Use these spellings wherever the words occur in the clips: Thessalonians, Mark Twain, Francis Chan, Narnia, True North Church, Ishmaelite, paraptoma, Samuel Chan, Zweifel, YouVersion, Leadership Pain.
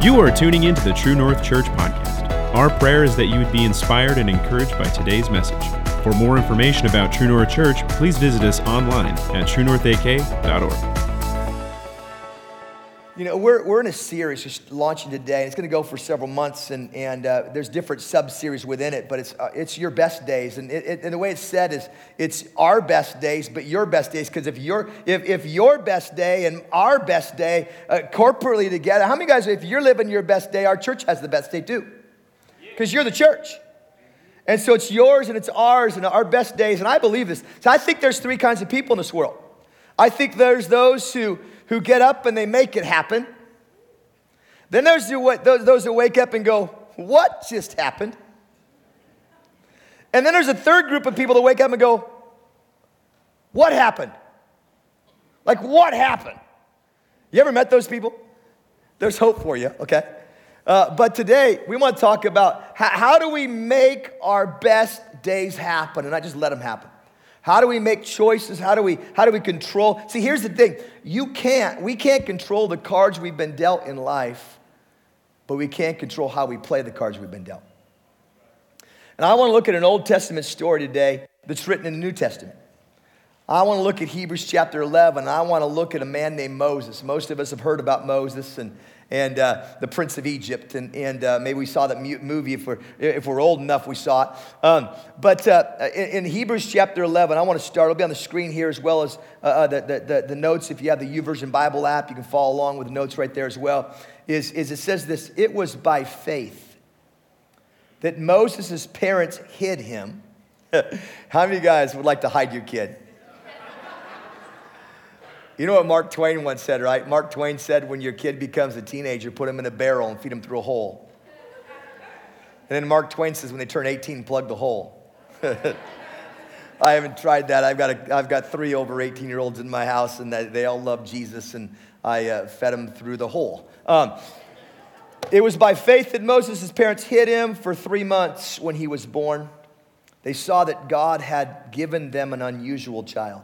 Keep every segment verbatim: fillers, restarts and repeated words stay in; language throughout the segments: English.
You are tuning into the True North Church podcast. Our prayer is that you would be inspired and encouraged by today's message. For more information about True North Church, please visit us online at true north a k dot org. You know, we're we're in a series just launching today. It's going to go for several months, and and uh, there's different sub-series within it. But it's uh, it's your best days, and it, it, and the way it's said is it's our best days, but your best days. Because if your if if your best day and our best day uh, corporately together, how many guys? If you're living your best day, our church has the best day too. Because you're the church. And so it's yours and it's ours and our best days. And I believe this. So I think there's three kinds of people in this world. I think there's those who, who get up and they make it happen. Then there's the, those, those who wake up and go, what just happened? And then there's a third group of people that wake up and go, what happened? Like, what happened? You ever met those people? There's hope for you, okay? Uh, but today, we want to talk about how, how do we make our best days happen and not just let them happen? How do we make choices? How do we how do we control? See, here's the thing. You can't, we can't control the cards we've been dealt in life, but we can control how we play the cards we've been dealt. And I want to look at an Old Testament story today that's written in the New Testament. I want to look at Hebrews chapter eleven. I want to look at a man named Moses. Most of us have heard about Moses and and uh, the Prince of Egypt, and, and uh, maybe we saw that movie. If we're, if we're old enough, we saw it. Um, but uh, in, in Hebrews chapter eleven, I want to start. It'll be on the screen here as well as uh, the, the, the notes. If you have the YouVersion Bible app, you can follow along with the notes right there as well. Is, is it says this, it was by faith that Moses' parents hid him. How many of you guys would like to hide your kid? You know what Mark Twain once said, right? Mark Twain said, when your kid becomes a teenager, put him in a barrel and feed him through a hole. And then Mark Twain says, when they turn eighteen, plug the hole. I haven't tried that. I've got a, I've got three over eighteen-year-olds in my house, and they all love Jesus, and I uh, fed them through the hole. Um, it was by faith that Moses' parents hid him for three months when he was born. They saw that God had given them an unusual child.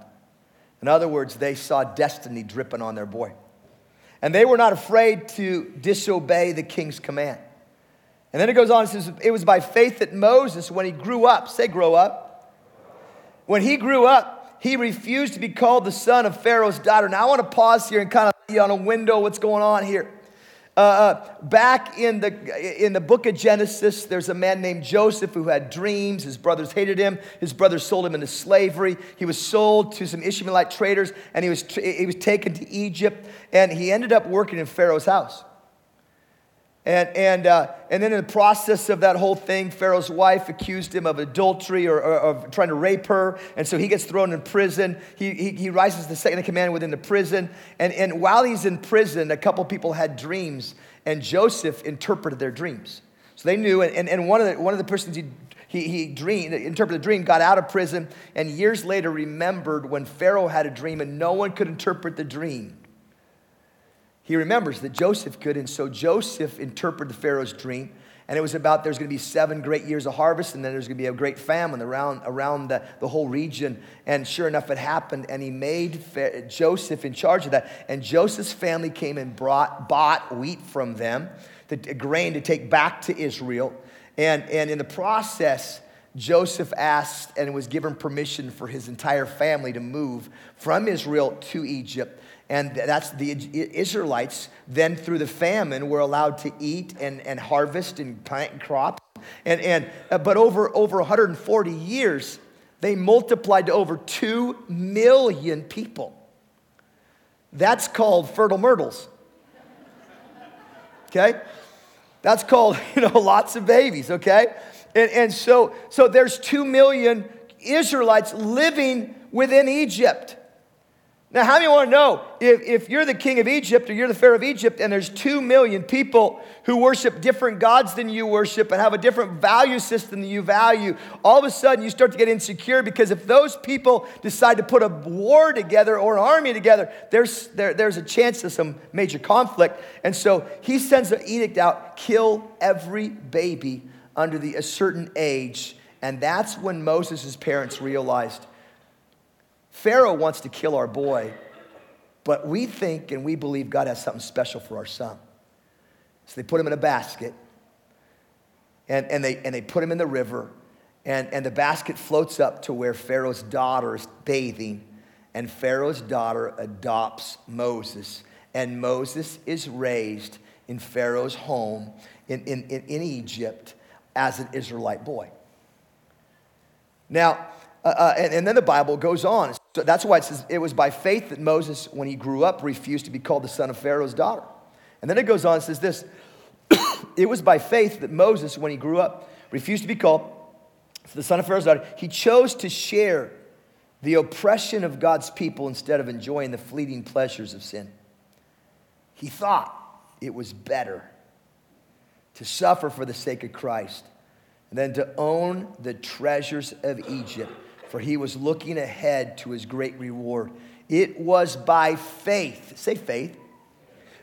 In other words, they saw destiny dripping on their boy. And they were not afraid to disobey the king's command. And then it goes on, it says, it was by faith that Moses, when he grew up, say grow up. When he grew up, he refused to be called the son of Pharaoh's daughter. Now I want to pause here and kind of see on a window what's going on here. Uh, back in the in the book of Genesis, there's a man named Joseph who had dreams. His brothers hated him. His brothers sold him into slavery. He was sold to some Ishmaelite traders, and he was he was taken to Egypt, and he ended up working in Pharaoh's house. And and uh, and then in the process of that whole thing, Pharaoh's wife accused him of adultery or, or of trying to rape her, and so he gets thrown in prison. He he, he rises to second in command within the prison, and and while he's in prison, a couple people had dreams, and Joseph interpreted their dreams. So they knew, and, and one of the one of the persons he he, he dreamed interpreted the dream got out of prison, and years later remembered when Pharaoh had a dream and no one could interpret the dream. He remembers that Joseph could, and so Joseph interpreted Pharaoh's dream, and it was about there's going to be seven great years of harvest, and then there's going to be a great famine around, around the, the whole region, and sure enough, it happened, and he made Joseph in charge of that, and Joseph's family came and brought bought wheat from them, the grain to take back to Israel, and, and in the process, Joseph asked and was given permission for his entire family to move from Israel to Egypt. And that's the Israelites then through the famine were allowed to eat and, and harvest and plant crops. And, and, but over, over one hundred forty years, they multiplied to over two million people. That's called fertile myrtles. Okay? That's called, you know, lots of babies, okay? And, and so, so there's two million Israelites living within Egypt. Now, how many want to know if, if you're the king of Egypt or you're the pharaoh of Egypt and there's two million people who worship different gods than you worship and have a different value system than you value, all of a sudden you start to get insecure because if those people decide to put a war together or an army together, there's there, there's a chance of some major conflict. And so he sends an edict out, kill every baby under the, a certain age. And that's when Moses' parents realized Pharaoh wants to kill our boy, but we think and we believe God has something special for our son. So they put him in a basket, and, and, they, and they put him in the river, and, and the basket floats up to where Pharaoh's daughter is bathing, and Pharaoh's daughter adopts Moses, and Moses is raised in Pharaoh's home in, in, in, in Egypt as an Israelite boy. Now, uh, uh, and, and then the Bible goes on. So that's why it says it was by faith that Moses, when he grew up, refused to be called the son of Pharaoh's daughter. And then it goes on and says this. It was by faith that Moses, when he grew up, refused to be called the son of Pharaoh's daughter. He chose to share the oppression of God's people instead of enjoying the fleeting pleasures of sin. He thought it was better to suffer for the sake of Christ than to own the treasures of Egypt, for he was looking ahead to his great reward. It was by faith, say faith,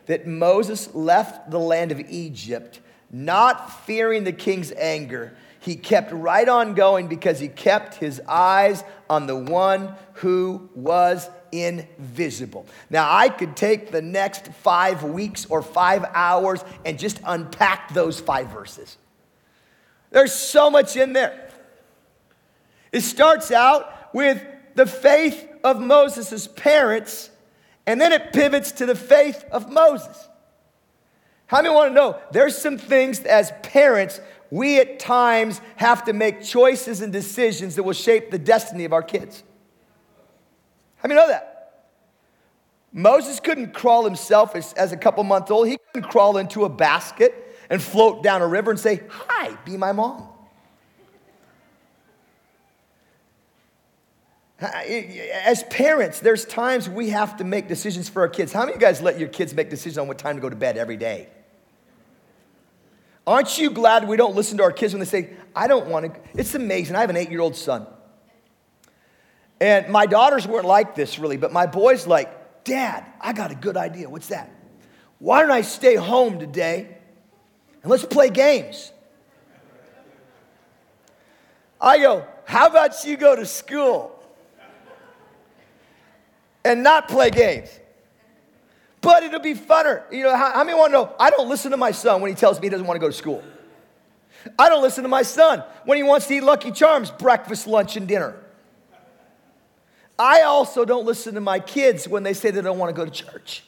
that Moses left the land of Egypt, not fearing the king's anger. He kept right on going because he kept his eyes on the one who was invisible. Now, I could take the next five weeks or five hours and just unpack those five verses. There's so much in there. It starts out with the faith of Moses' parents, and then it pivots to the faith of Moses. How many want to know? There's some things as parents, we at times have to make choices and decisions that will shape the destiny of our kids. How many know that? Moses couldn't crawl himself as, as a couple months old. He couldn't crawl into a basket and float down a river and say, "Hi, be my mom." As parents, there's times we have to make decisions for our kids. How many of you guys let your kids make decisions on what time to go to bed every day? Aren't you glad we don't listen to our kids when they say, "I don't want to"? It's amazing. I have an eight-year-old son. And my daughters weren't like this really, but my boy's like, "Dad, I got a good idea." "What's that?" "Why don't I stay home today and let's play games?" I go, "How about you go to school and not play games? But it'll be funner." You know, how, how many want to know? I don't listen to my son when he tells me he doesn't want to go to school. I don't listen to my son when he wants to eat Lucky Charms, breakfast, lunch, and dinner. I also don't listen to my kids when they say they don't want to go to church.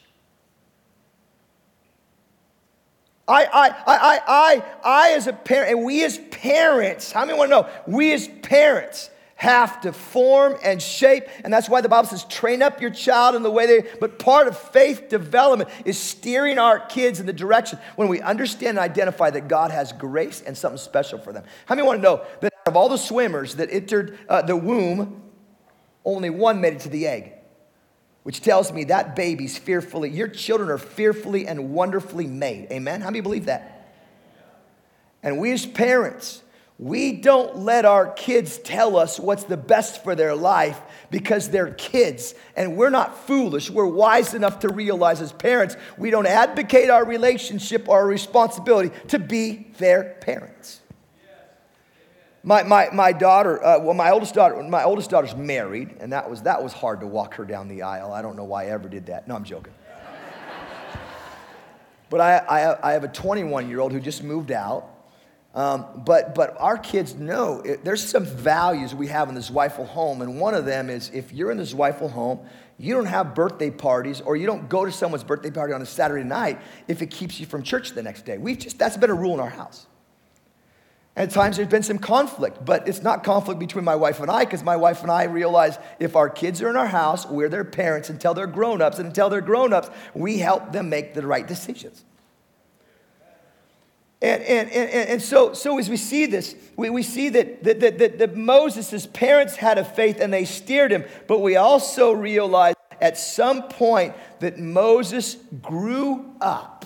I, I, I, I, I, I as a parent, and we as parents, how many want to know? We as parents have to form and shape, and that's why the Bible says, "Train up your child in the way they." But part of faith development is steering our kids in the direction when we understand and identify that God has grace and something special for them. How many want to know that out of all the swimmers that entered uh, the womb, only one made it to the egg, which tells me that baby's fearfully, your children are fearfully and wonderfully made. Amen? How many believe that? And we as parents, we don't let our kids tell us what's the best for their life because they're kids, and we're not foolish. We're wise enough to realize as parents, we don't advocate our relationship or our responsibility to be their parents. My my my daughter, uh, well, my oldest daughter, my oldest daughter's married, and that was that was hard to walk her down the aisle. I don't know why I ever did that. No, I'm joking. But I, I I have a twenty-one-year-old who just moved out. Um, but but our kids know it, there's some values we have in the Zweifel home, and one of them is if you're in the Zweifel home, you don't have birthday parties or you don't go to someone's birthday party on a Saturday night if it keeps you from church the next day. We've just that's been a rule in our house. And at times there's been some conflict, but it's not conflict between my wife and I, because my wife and I realize if our kids are in our house, we're their parents until they're grown-ups, and until they're grown-ups, we help them make the right decisions. And and and, and so, so as we see this, we, we see that, that, that, that, that Moses' parents had a faith and they steered him, but we also realize at some point that Moses grew up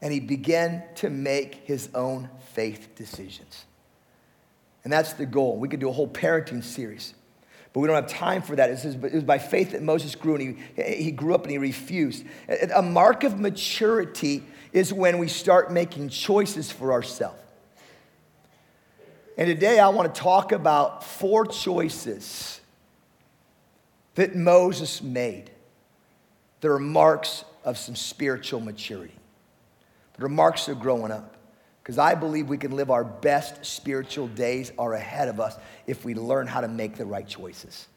and he began to make his own faith decisions. And that's the goal. We could do a whole parenting series, but we don't have time for that. It says, it was by faith that Moses grew, and he, he grew up and he refused. A mark of maturity is when we start making choices for ourselves. And today I want to talk about four choices that Moses made that are marks of some spiritual maturity. remarks are growing up. Because I believe we can live our best spiritual days are ahead of us if we learn how to make the right choices.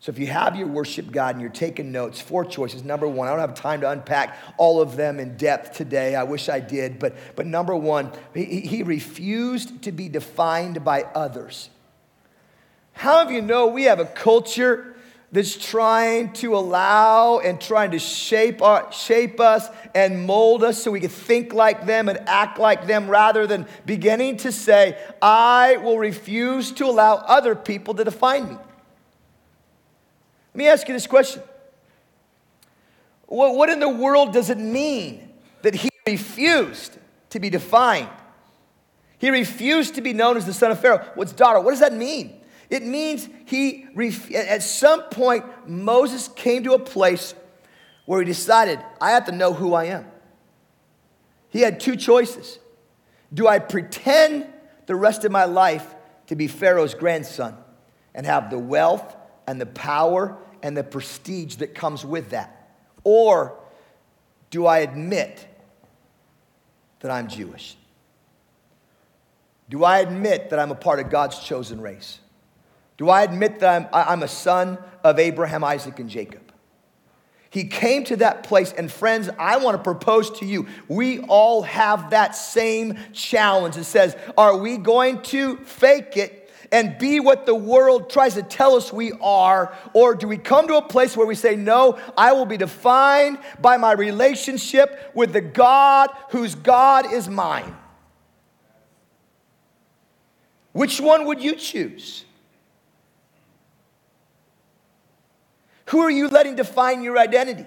So if you have your worship guide and you're taking notes, four choices. Number one, I don't have time to unpack all of them in depth today. I wish I did. But, but number one, he, he refused to be defined by others. How many of you know we have a culture that's trying to allow and trying to shape, our, shape us and mold us so we can think like them and act like them rather than beginning to say, I will refuse to allow other people to define me. Let me ask you this question. What, what in the world does it mean that he refused to be defined? He refused to be known as the son of Pharaoh. What's daughter? What does that mean? It means he, ref- at some point, Moses came to a place where he decided, I have to know who I am. He had two choices. Do I pretend the rest of my life to be Pharaoh's grandson and have the wealth and the power and the prestige that comes with that? Or do I admit that I'm Jewish? Do I admit that I'm a part of God's chosen race? Do I admit that I'm, I'm a son of Abraham, Isaac, and Jacob? He came to that place, and friends, I want to propose to you, we all have that same challenge. It says, are we going to fake it and be what the world tries to tell us we are? Or do we come to a place where we say, no, I will be defined by my relationship with the God whose God is mine? Which one would you choose? Who are you letting define your identity?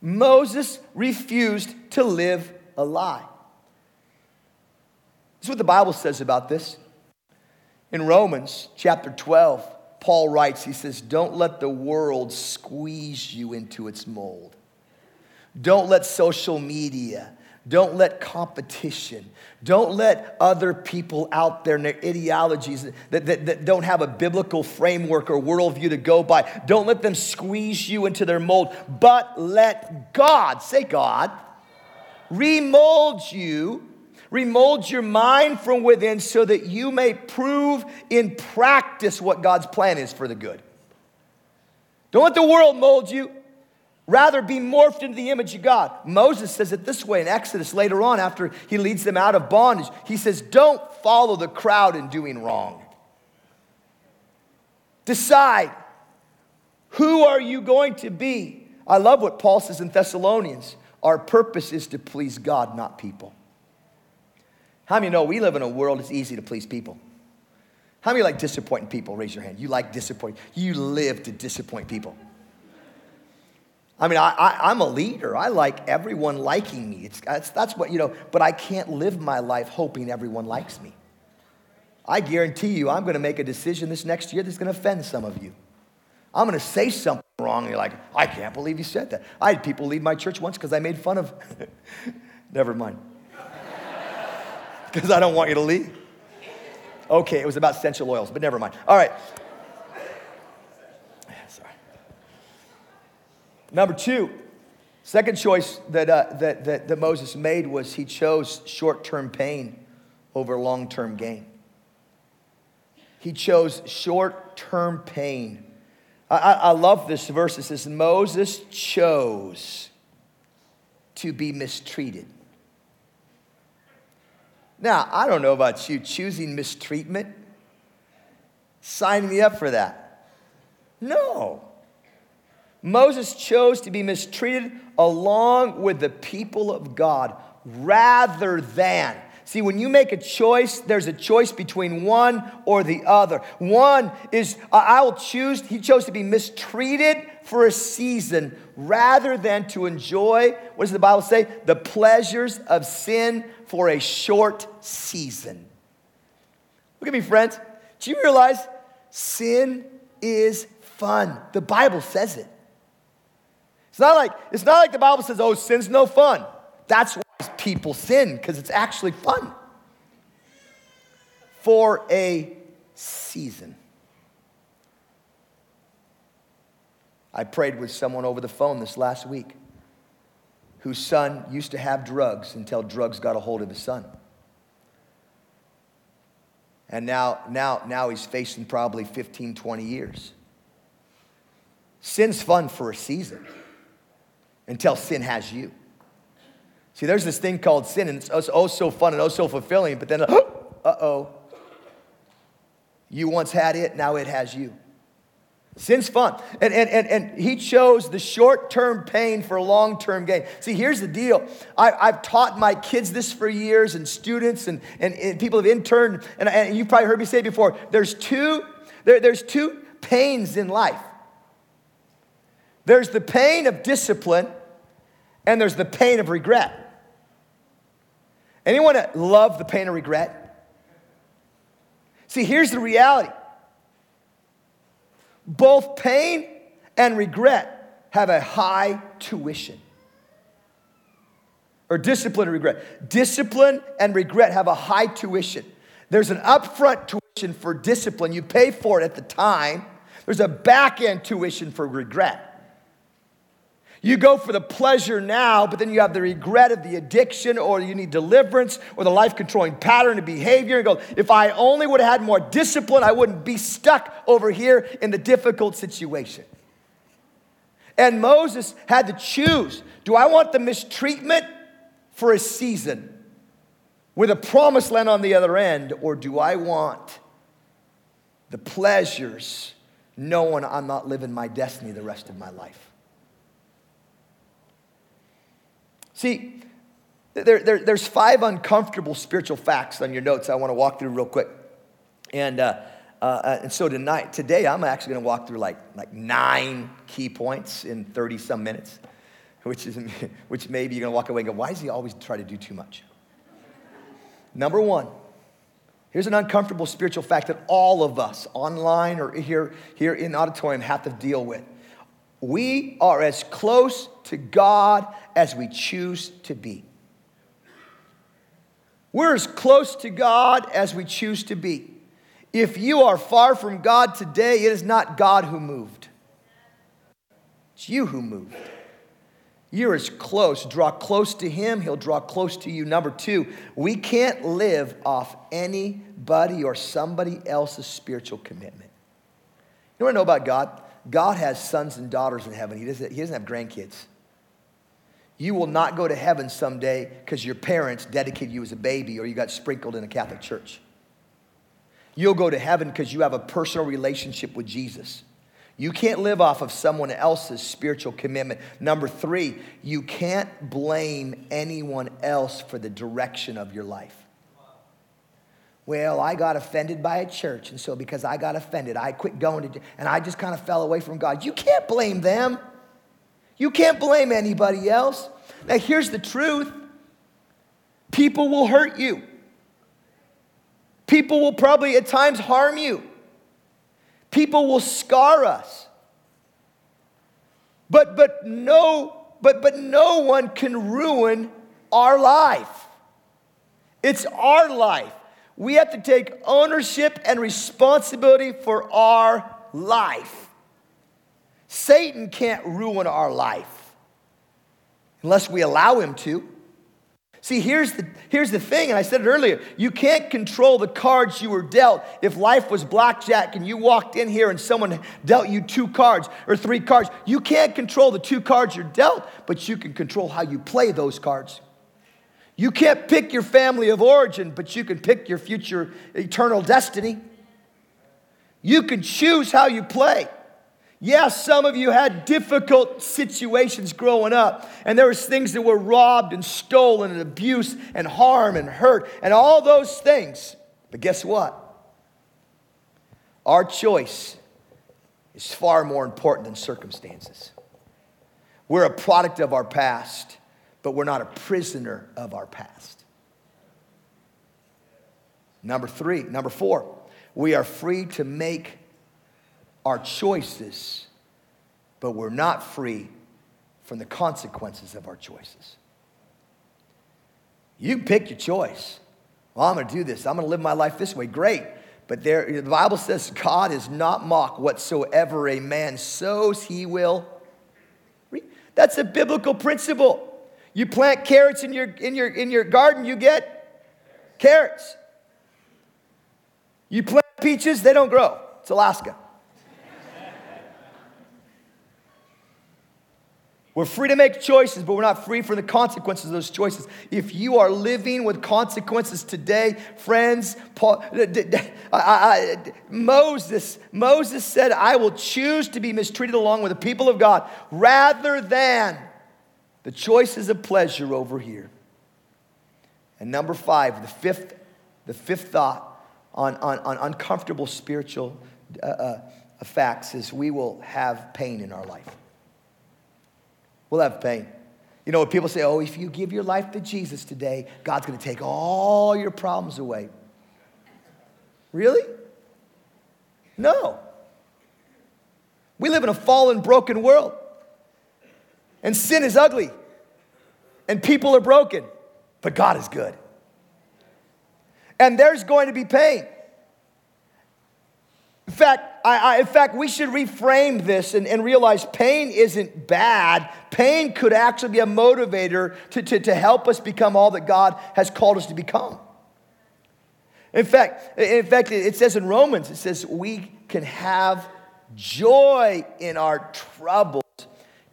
Moses refused to live a lie. This is what the Bible says about this. In Romans chapter twelve, Paul writes, he says, don't let the world squeeze you into its mold. Don't let social media, don't let competition, don't let other people out there and their ideologies that, that, that don't have a biblical framework or worldview to go by, don't let them squeeze you into their mold, but let God, say God, remold you. Remold your mind from within so that you may prove in practice what God's plan is for the good. Don't let the world mold you. Rather, be morphed into the image of God. Moses says it this way in Exodus later on after he leads them out of bondage. He says, don't follow the crowd in doing wrong. Decide, who are you going to be? I love what Paul says in Thessalonians. Our purpose is to please God, not people. How many know we live in a world it's easy to please people? How many like disappointing people? Raise your hand. You like disappointing. You live to disappoint people. I mean, I, I, I'm a leader. I like everyone liking me. It's, that's, that's what, you know, but I can't live my life hoping everyone likes me. I guarantee you I'm going to make a decision this next year that's going to offend some of you. I'm going to say something wrong. And you're like, I can't believe you said that. I had people leave my church once because I made fun of, never mind. Because I don't want you to leave. Okay, it was about essential oils, but never mind. All right. Sorry. Number two, second choice that, uh, that, that, that Moses made was he chose short-term pain over long-term gain. He chose short-term pain. I, I, I love this verse. It says, Moses chose to be mistreated. Now, I don't know about you, choosing mistreatment, sign me up for that. No. Moses chose to be mistreated along with the people of God rather than. See, when you make a choice, there's a choice between one or the other. One is, uh, I will choose, he chose to be mistreated for a season rather than to enjoy, what does the Bible say? The pleasures of sin for a short season. Look at me, friends. Do you realize sin is fun? The Bible says it. It's not like, it's not like the Bible says, oh, sin's no fun. That's why people sin, because it's actually fun. For a season. I prayed with someone over the phone this last week. whose son used to have drugs until drugs got a hold of his son. And now, now, now he's facing probably fifteen, twenty years. Sin's fun for a season until sin has you. See, there's this thing called sin, and it's oh so fun and oh so fulfilling, but then, uh-oh, you once had it, now it has you. Sin's fun. And, and, and, and he chose the short-term pain for long-term gain. See, here's the deal. I, I've taught my kids this for years, and students, and, and, and people have interned, and, and you've probably heard me say it before, there's two, there, there's two pains in life. There's the pain of discipline, and there's the pain of regret. Anyone that love the pain of regret? See, here's the reality. Both pain and regret have a high tuition. Or discipline and regret. Discipline and regret have a high tuition. There's an upfront tuition for discipline. You pay for it at the time. There's a back-end tuition for regret. You go for the pleasure now, but then you have the regret of the addiction, or you need deliverance, or the life-controlling pattern of behavior. And go, if I only would have had more discipline, I wouldn't be stuck over here in the difficult situation. And Moses had to choose, do I want the mistreatment for a season with a promised land on the other end, or do I want the pleasures knowing I'm not living my destiny the rest of my life? See, there, there, there's five uncomfortable spiritual facts on your notes I want to walk through real quick. And uh, uh, and so tonight, today, I'm actually going to walk through like like nine key points in thirty-some minutes, which is which maybe you're going to walk away and go, why does he always try to do too much? Number one, here's an uncomfortable spiritual fact that all of us, online or here, here in the auditorium, have to deal with. We are as close to God as we choose to be. We're as close to God as we choose to be. If you are far from God today, it is not God who moved. It's you who moved. You're as close. Draw close to Him. He'll draw close to you. Number two, we can't live off anybody or somebody else's spiritual commitment. You want to know about God? God has sons and daughters in heaven. He doesn't, he doesn't have grandkids. You will not go to heaven someday because your parents dedicated you as a baby or you got sprinkled in a Catholic church. You'll go to heaven because you have a personal relationship with Jesus. You can't live off of someone else's spiritual commitment. Number three, you can't blame anyone else for the direction of your life. Well, I got offended by a church, and so because I got offended, I quit going to, and I just kind of fell away from God. You can't blame them. You can't blame anybody else. Now, here's the truth. People will hurt you. People will probably at times harm you. People will scar us. But but no, but but no one can ruin our life. It's our life. We have to take ownership and responsibility for our life. Satan can't ruin our life unless we allow him to. See, here's the, here's the thing, and I said it earlier. You can't control the cards you were dealt. If life was blackjack and you walked in here and someone dealt you two cards or three cards, you can't control the two cards you're dealt, but you can control how you play those cards. You can't pick your family of origin, but you can pick your future eternal destiny. You can choose how you play. Yeah, some of you had difficult situations growing up, and there was things that were robbed and stolen and abuse and harm and hurt and all those things. But guess what? Our choice is far more important than circumstances. We're a product of our past. But we're not a prisoner of our past. Number three, number four, we are free to make our choices, but we're not free from the consequences of our choices. You pick your choice. Well, I'm going to do this. I'm going to live my life this way. Great. But there, the Bible says, God is not mocked. Whatsoever a man sows, he will reap. That's a biblical principle. You plant carrots in your in your in your garden, you get carrots. You plant peaches, they don't grow. It's Alaska. We're free to make choices, but we're not free from the consequences of those choices. If you are living with consequences today, friends, Paul, I, I, Moses, Moses said, I will choose to be mistreated along with the people of God rather than the choices of pleasure over here. And number five, the fifth, the fifth thought on, on, on uncomfortable spiritual uh, uh, facts is we will have pain in our life. We'll have pain. You know, people say, oh, if you give your life to Jesus today, God's going to take all your problems away. Really? No. We live in a fallen, broken world. And sin is ugly. And people are broken. But God is good. And there's going to be pain. In fact, I, I, in fact, we should reframe this and, and realize pain isn't bad. Pain could actually be a motivator to, to, to help us become all that God has called us to become. In fact, in fact, it says in Romans, it says we can have joy in our troubles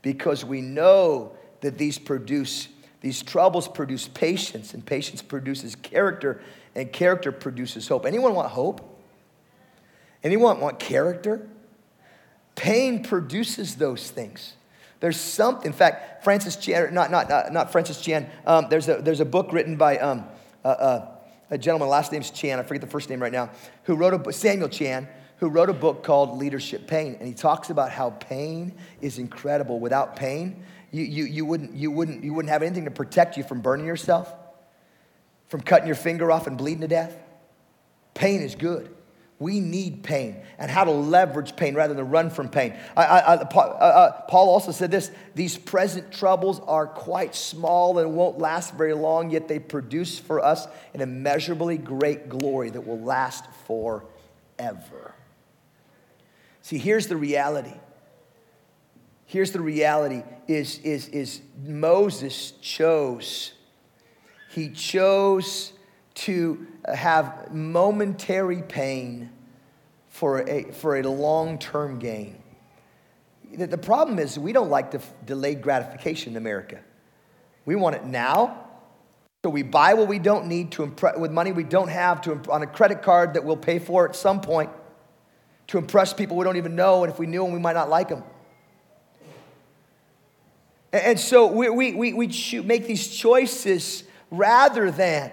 because we know that these produce, these troubles produce patience, and patience produces character, and character produces hope. Anyone want hope? Anyone want character? Pain produces those things. There's something. In fact, Francis Chan, not not not, not Francis Chan. Um, there's a there's a book written by um, uh, uh, a gentleman. Last name's Chan. I forget the first name right now. Who wrote a book? Samuel Chan, who wrote a book called Leadership Pain, and he talks about how pain is incredible. Without pain, you you you wouldn't you wouldn't you wouldn't have anything to protect you from burning yourself, from cutting your finger off and bleeding to death. Pain is good. We need pain and how to leverage pain rather than run from pain. I, I, I, Paul also said this, these present troubles are quite small and won't last very long, yet they produce for us an immeasurably great glory that will last forever. See, here's the reality. Here's the reality is, is, is Moses chose. He chose to have momentary pain for a for a long-term gain. The problem is we don't like the delayed gratification in America. We want it now, so we buy what we don't need to impress with money we don't have to on a credit card that we'll pay for at some point to impress people we don't even know, and if we knew them, we might not like them. And so we we we we make these choices rather than.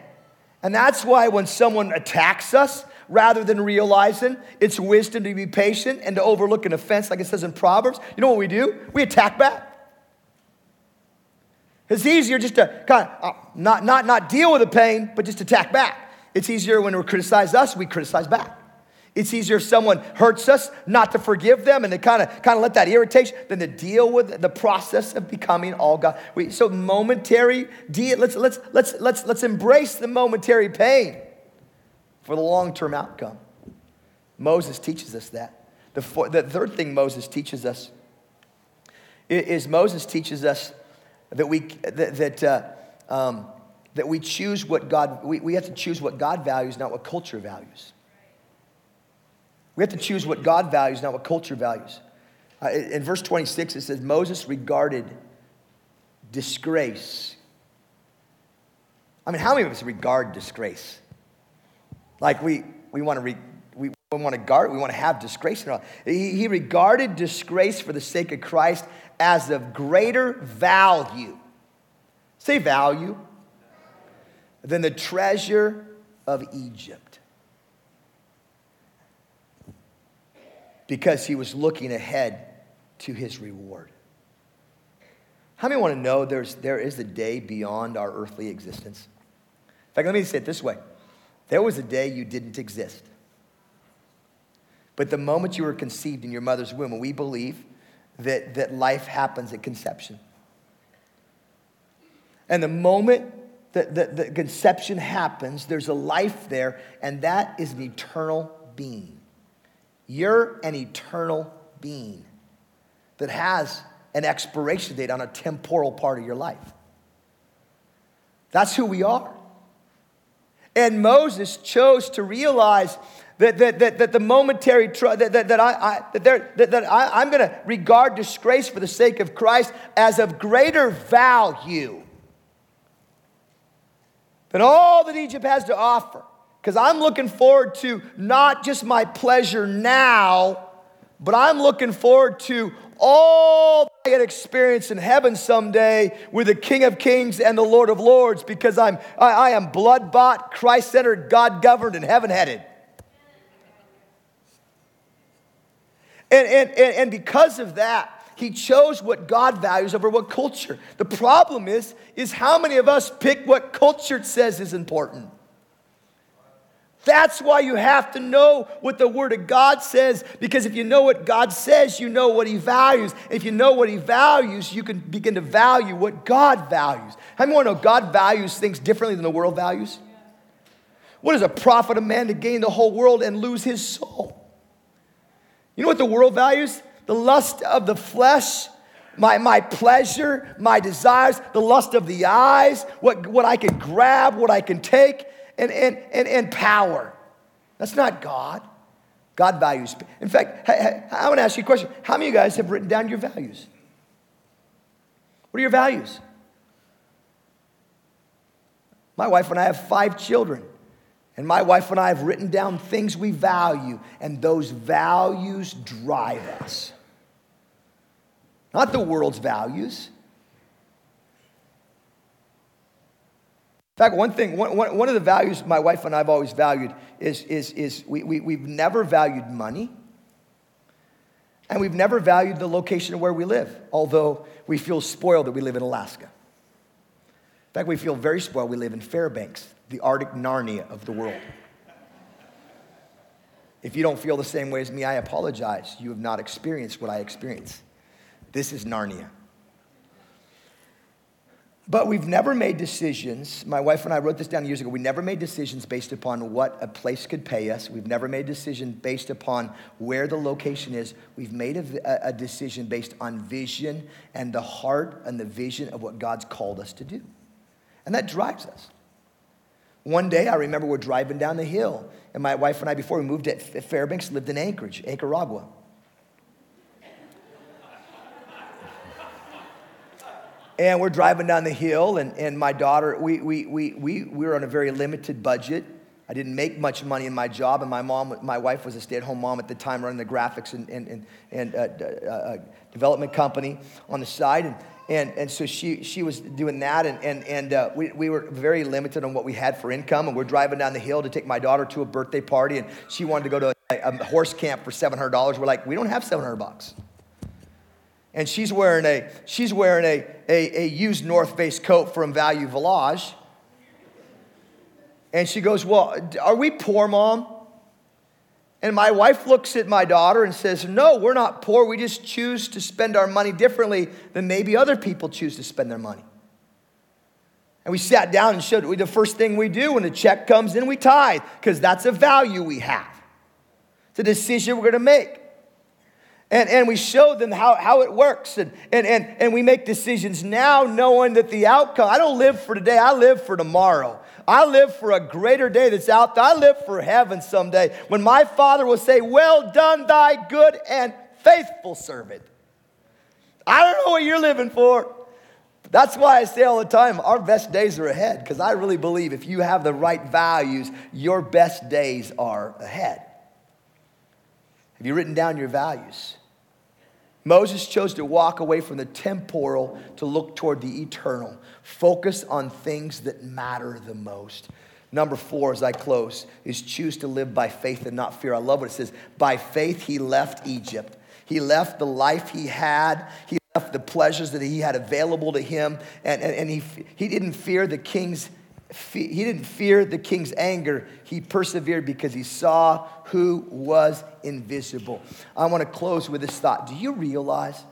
And that's why when someone attacks us, rather than realizing it's wisdom to be patient and to overlook an offense, like it says in Proverbs, you know what we do? We attack back. It's easier just to kind of not, not, not deal with the pain, but just attack back. It's easier when we criticize us, we criticize back. It's easier if someone hurts us not to forgive them and to kind of kind of let that irritation than to deal with the process of becoming all God. We, so momentary, de- let's let's let's let's let's embrace the momentary pain for the long-term outcome. Moses teaches us that. The four, the third thing Moses teaches us is Moses teaches us that we that that, uh, um, that we choose what God we, we have to choose what God values, not what culture values. We have to choose what God values, not what culture values. Uh, in verse twenty-six, it says, Moses regarded disgrace. I mean, how many of us regard disgrace? Like we we want to re, we, we want to guard, we want to have disgrace. And all. He, he regarded disgrace for the sake of Christ as of greater value. Say value. Than the treasure of Egypt. Because he was looking ahead to his reward. How many want to know there's, there is a day beyond our earthly existence? In fact, let me say it this way. There was a day you didn't exist. But the moment you were conceived in your mother's womb, and we believe that, that life happens at conception. And the moment that, that, that conception happens, there's a life there, and that is an eternal being. You're an eternal being that has an expiration date on a temporal part of your life. That's who we are. And Moses chose to realize that that that, that the momentary tr- that, that that I, I that there that, that I, I'm going to regard disgrace for the sake of Christ as of greater value than all that Egypt has to offer, because I'm looking forward to not just my pleasure now, but I'm looking forward to all I get experience in heaven someday with the King of Kings and the Lord of Lords, because I'm I, I am blood-bought, Christ-centered, God-governed, and heaven-headed. And, and, and, and because of that, he chose what God values over what culture. The problem is, is how many of us pick what culture says is important? That's why you have to know what the Word of God says, because if you know what God says, you know what He values. If you know what He values, you can begin to value what God values. How many want to know God values things differently than the world values? What does it profit a man to gain the whole world and lose his soul? You know what the world values? The lust of the flesh, my, my pleasure, my desires, the lust of the eyes, what, what I can grab, what I can take. And, and and and power. That's not God. God values. In fact, I, I, I want to ask you a question. How many of you guys have written down your values? What are your values? My wife and I have five children. And my wife and I have written down things we value. And those values drive us. Not the world's values. In fact, one thing, one, one of the values my wife and I have always valued is, is, is we, we, we've never valued money, and we've never valued the location of where we live, although we feel spoiled that we live in Alaska. In fact, we feel very spoiled we live in Fairbanks, the Arctic Narnia of the world. If you don't feel the same way as me, I apologize. You have not experienced what I experience. This is Narnia. But we've never made decisions. My wife and I wrote this down years ago. We never made decisions based upon what a place could pay us. We've never made a decision based upon where the location is. We've made a, a decision based on vision and the heart and the vision of what God's called us to do. And that drives us. One day, I remember we're driving down the hill. And my wife and I, before we moved to Fairbanks, lived in Anchorage, Anchoragua. And we're driving down the hill, and, and my daughter, we, we we we we were on a very limited budget. I didn't make much money in my job, and my mom, my wife was a stay-at-home mom at the time, running the graphics and and and, and uh, uh, development company on the side, and and, and so she, she was doing that, and and and uh, we we were very limited on what we had for income, and we're driving down the hill to take my daughter to a birthday party, and she wanted to go to a, a horse camp for seven hundred dollars. We're like, we don't have seven hundred bucks. And she's wearing a she's wearing a, a, a used North Face coat from Value Village. And she goes, well, are we poor, Mom? And my wife looks at my daughter and says, no, we're not poor. We just choose to spend our money differently than maybe other people choose to spend their money. And we sat down and showed, the first thing we do when the check comes in, we tithe, because that's a value we have. It's a decision we're going to make. And and we show them how, how it works. And, and, and, and we make decisions now knowing that the outcome, I don't live for today, I live for tomorrow. I live for a greater day that's out there. I live for heaven someday when my Father will say, well done, thy good and faithful servant. I don't know what you're living for. That's why I say all the time, our best days are ahead, because I really believe if you have the right values, your best days are ahead. Have you written down your values? Moses chose to walk away from the temporal to look toward the eternal. Focus on things that matter the most. Number four, as I close, is choose to live by faith and not fear. I love what it says. By faith, he left Egypt. He left the life he had. He left the pleasures that he had available to him. And, and, and he, he didn't fear the king's He didn't fear the king's anger. He persevered because he saw who was invisible. I want to close with this thought. Do you realize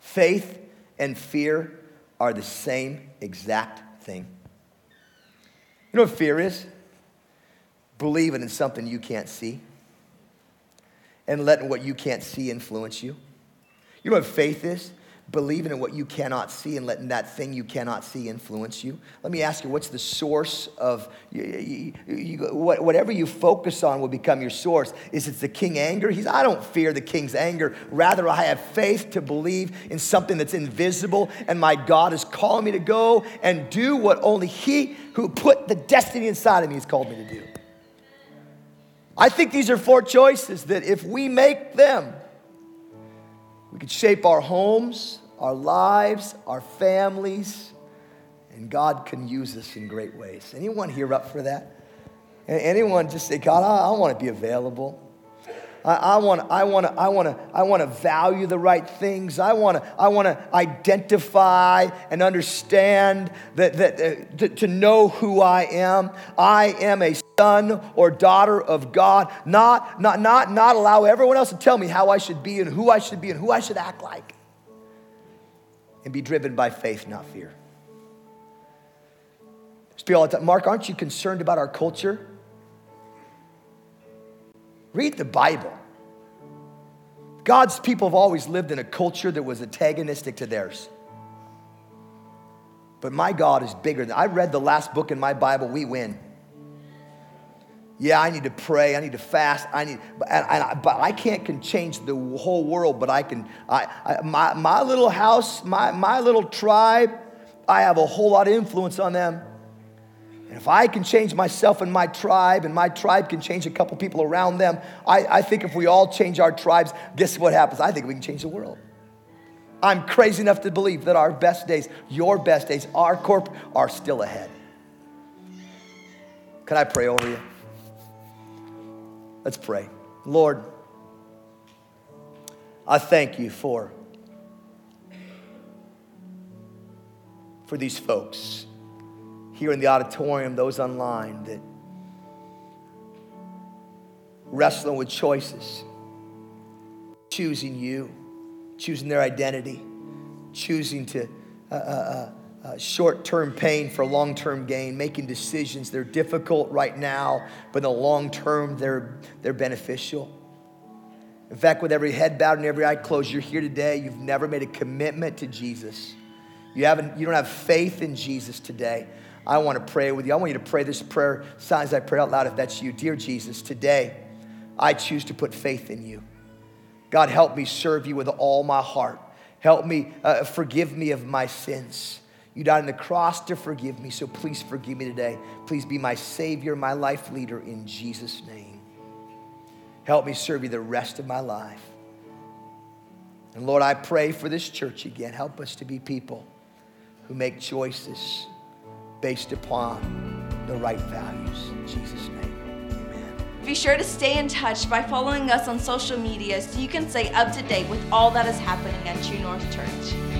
faith and fear are the same exact thing? You know what fear is? Believing in something you can't see and letting what you can't see influence you. You know what faith is? believing in what you cannot see and letting that thing you cannot see influence you. Let me ask you, what's the source of, you, you, you, whatever you focus on will become your source. Is it the king anger? He's, I don't fear the king's anger. Rather, I have faith to believe in something that's invisible, and my God is calling me to go and do what only he who put the destiny inside of me has called me to do. I think these are four choices that if we make them, we could shape our homes, our lives, our families, and God can use us in great ways. Anyone here up for that? Anyone just say, God, I, I want to be available. I want to, I want to, I want to, I want to value the right things. I want to, I want to identify and understand that, that uh, to, to know who I am. I am a son or daughter of God. Not, not, not, not allow everyone else to tell me how I should be and who I should be and who I should act like. And be driven by faith, not fear. Just be all the time. Mark, aren't you concerned about our culture? Read the Bible. God's people have always lived in a culture that was antagonistic to theirs. But my God is bigger than, I read the last book in my Bible, we win. Yeah, I need to pray, I need to fast, I need, but I, but I can't can change the whole world, but I can, I, I my, my little house, my, my little tribe, I have a whole lot of influence on them. And if I can change myself and my tribe, and my tribe can change a couple people around them, I, I think if we all change our tribes, guess what happens? I think we can change the world. I'm crazy enough to believe that our best days, your best days, our corp are still ahead. Can I pray over you? Let's pray. Lord, I thank you for, for these folks here in the auditorium, those online that wrestling with choices, choosing you, choosing their identity, choosing to uh, uh, uh, short-term pain for long-term gain, making decisions. They're difficult right now, but in the long term, they're they're beneficial. In fact, with every head bowed and every eye closed, you're here today. You've never made a commitment to Jesus. You haven't. You don't have faith in Jesus today. I want to pray with you. I want you to pray this prayer, signs I pray out loud if that's you. Dear Jesus, today I choose to put faith in you. God, help me serve you with all my heart. Help me, uh, forgive me of my sins. You died on the cross to forgive me, so please forgive me today. Please be my Savior, my life leader in Jesus' name. Help me serve you the rest of my life. And Lord, I pray for this church again. Help us to be people who make choices based upon the right values. In Jesus' name, amen. Be sure to stay in touch by following us on social media so you can stay up to date with all that is happening at True North Church.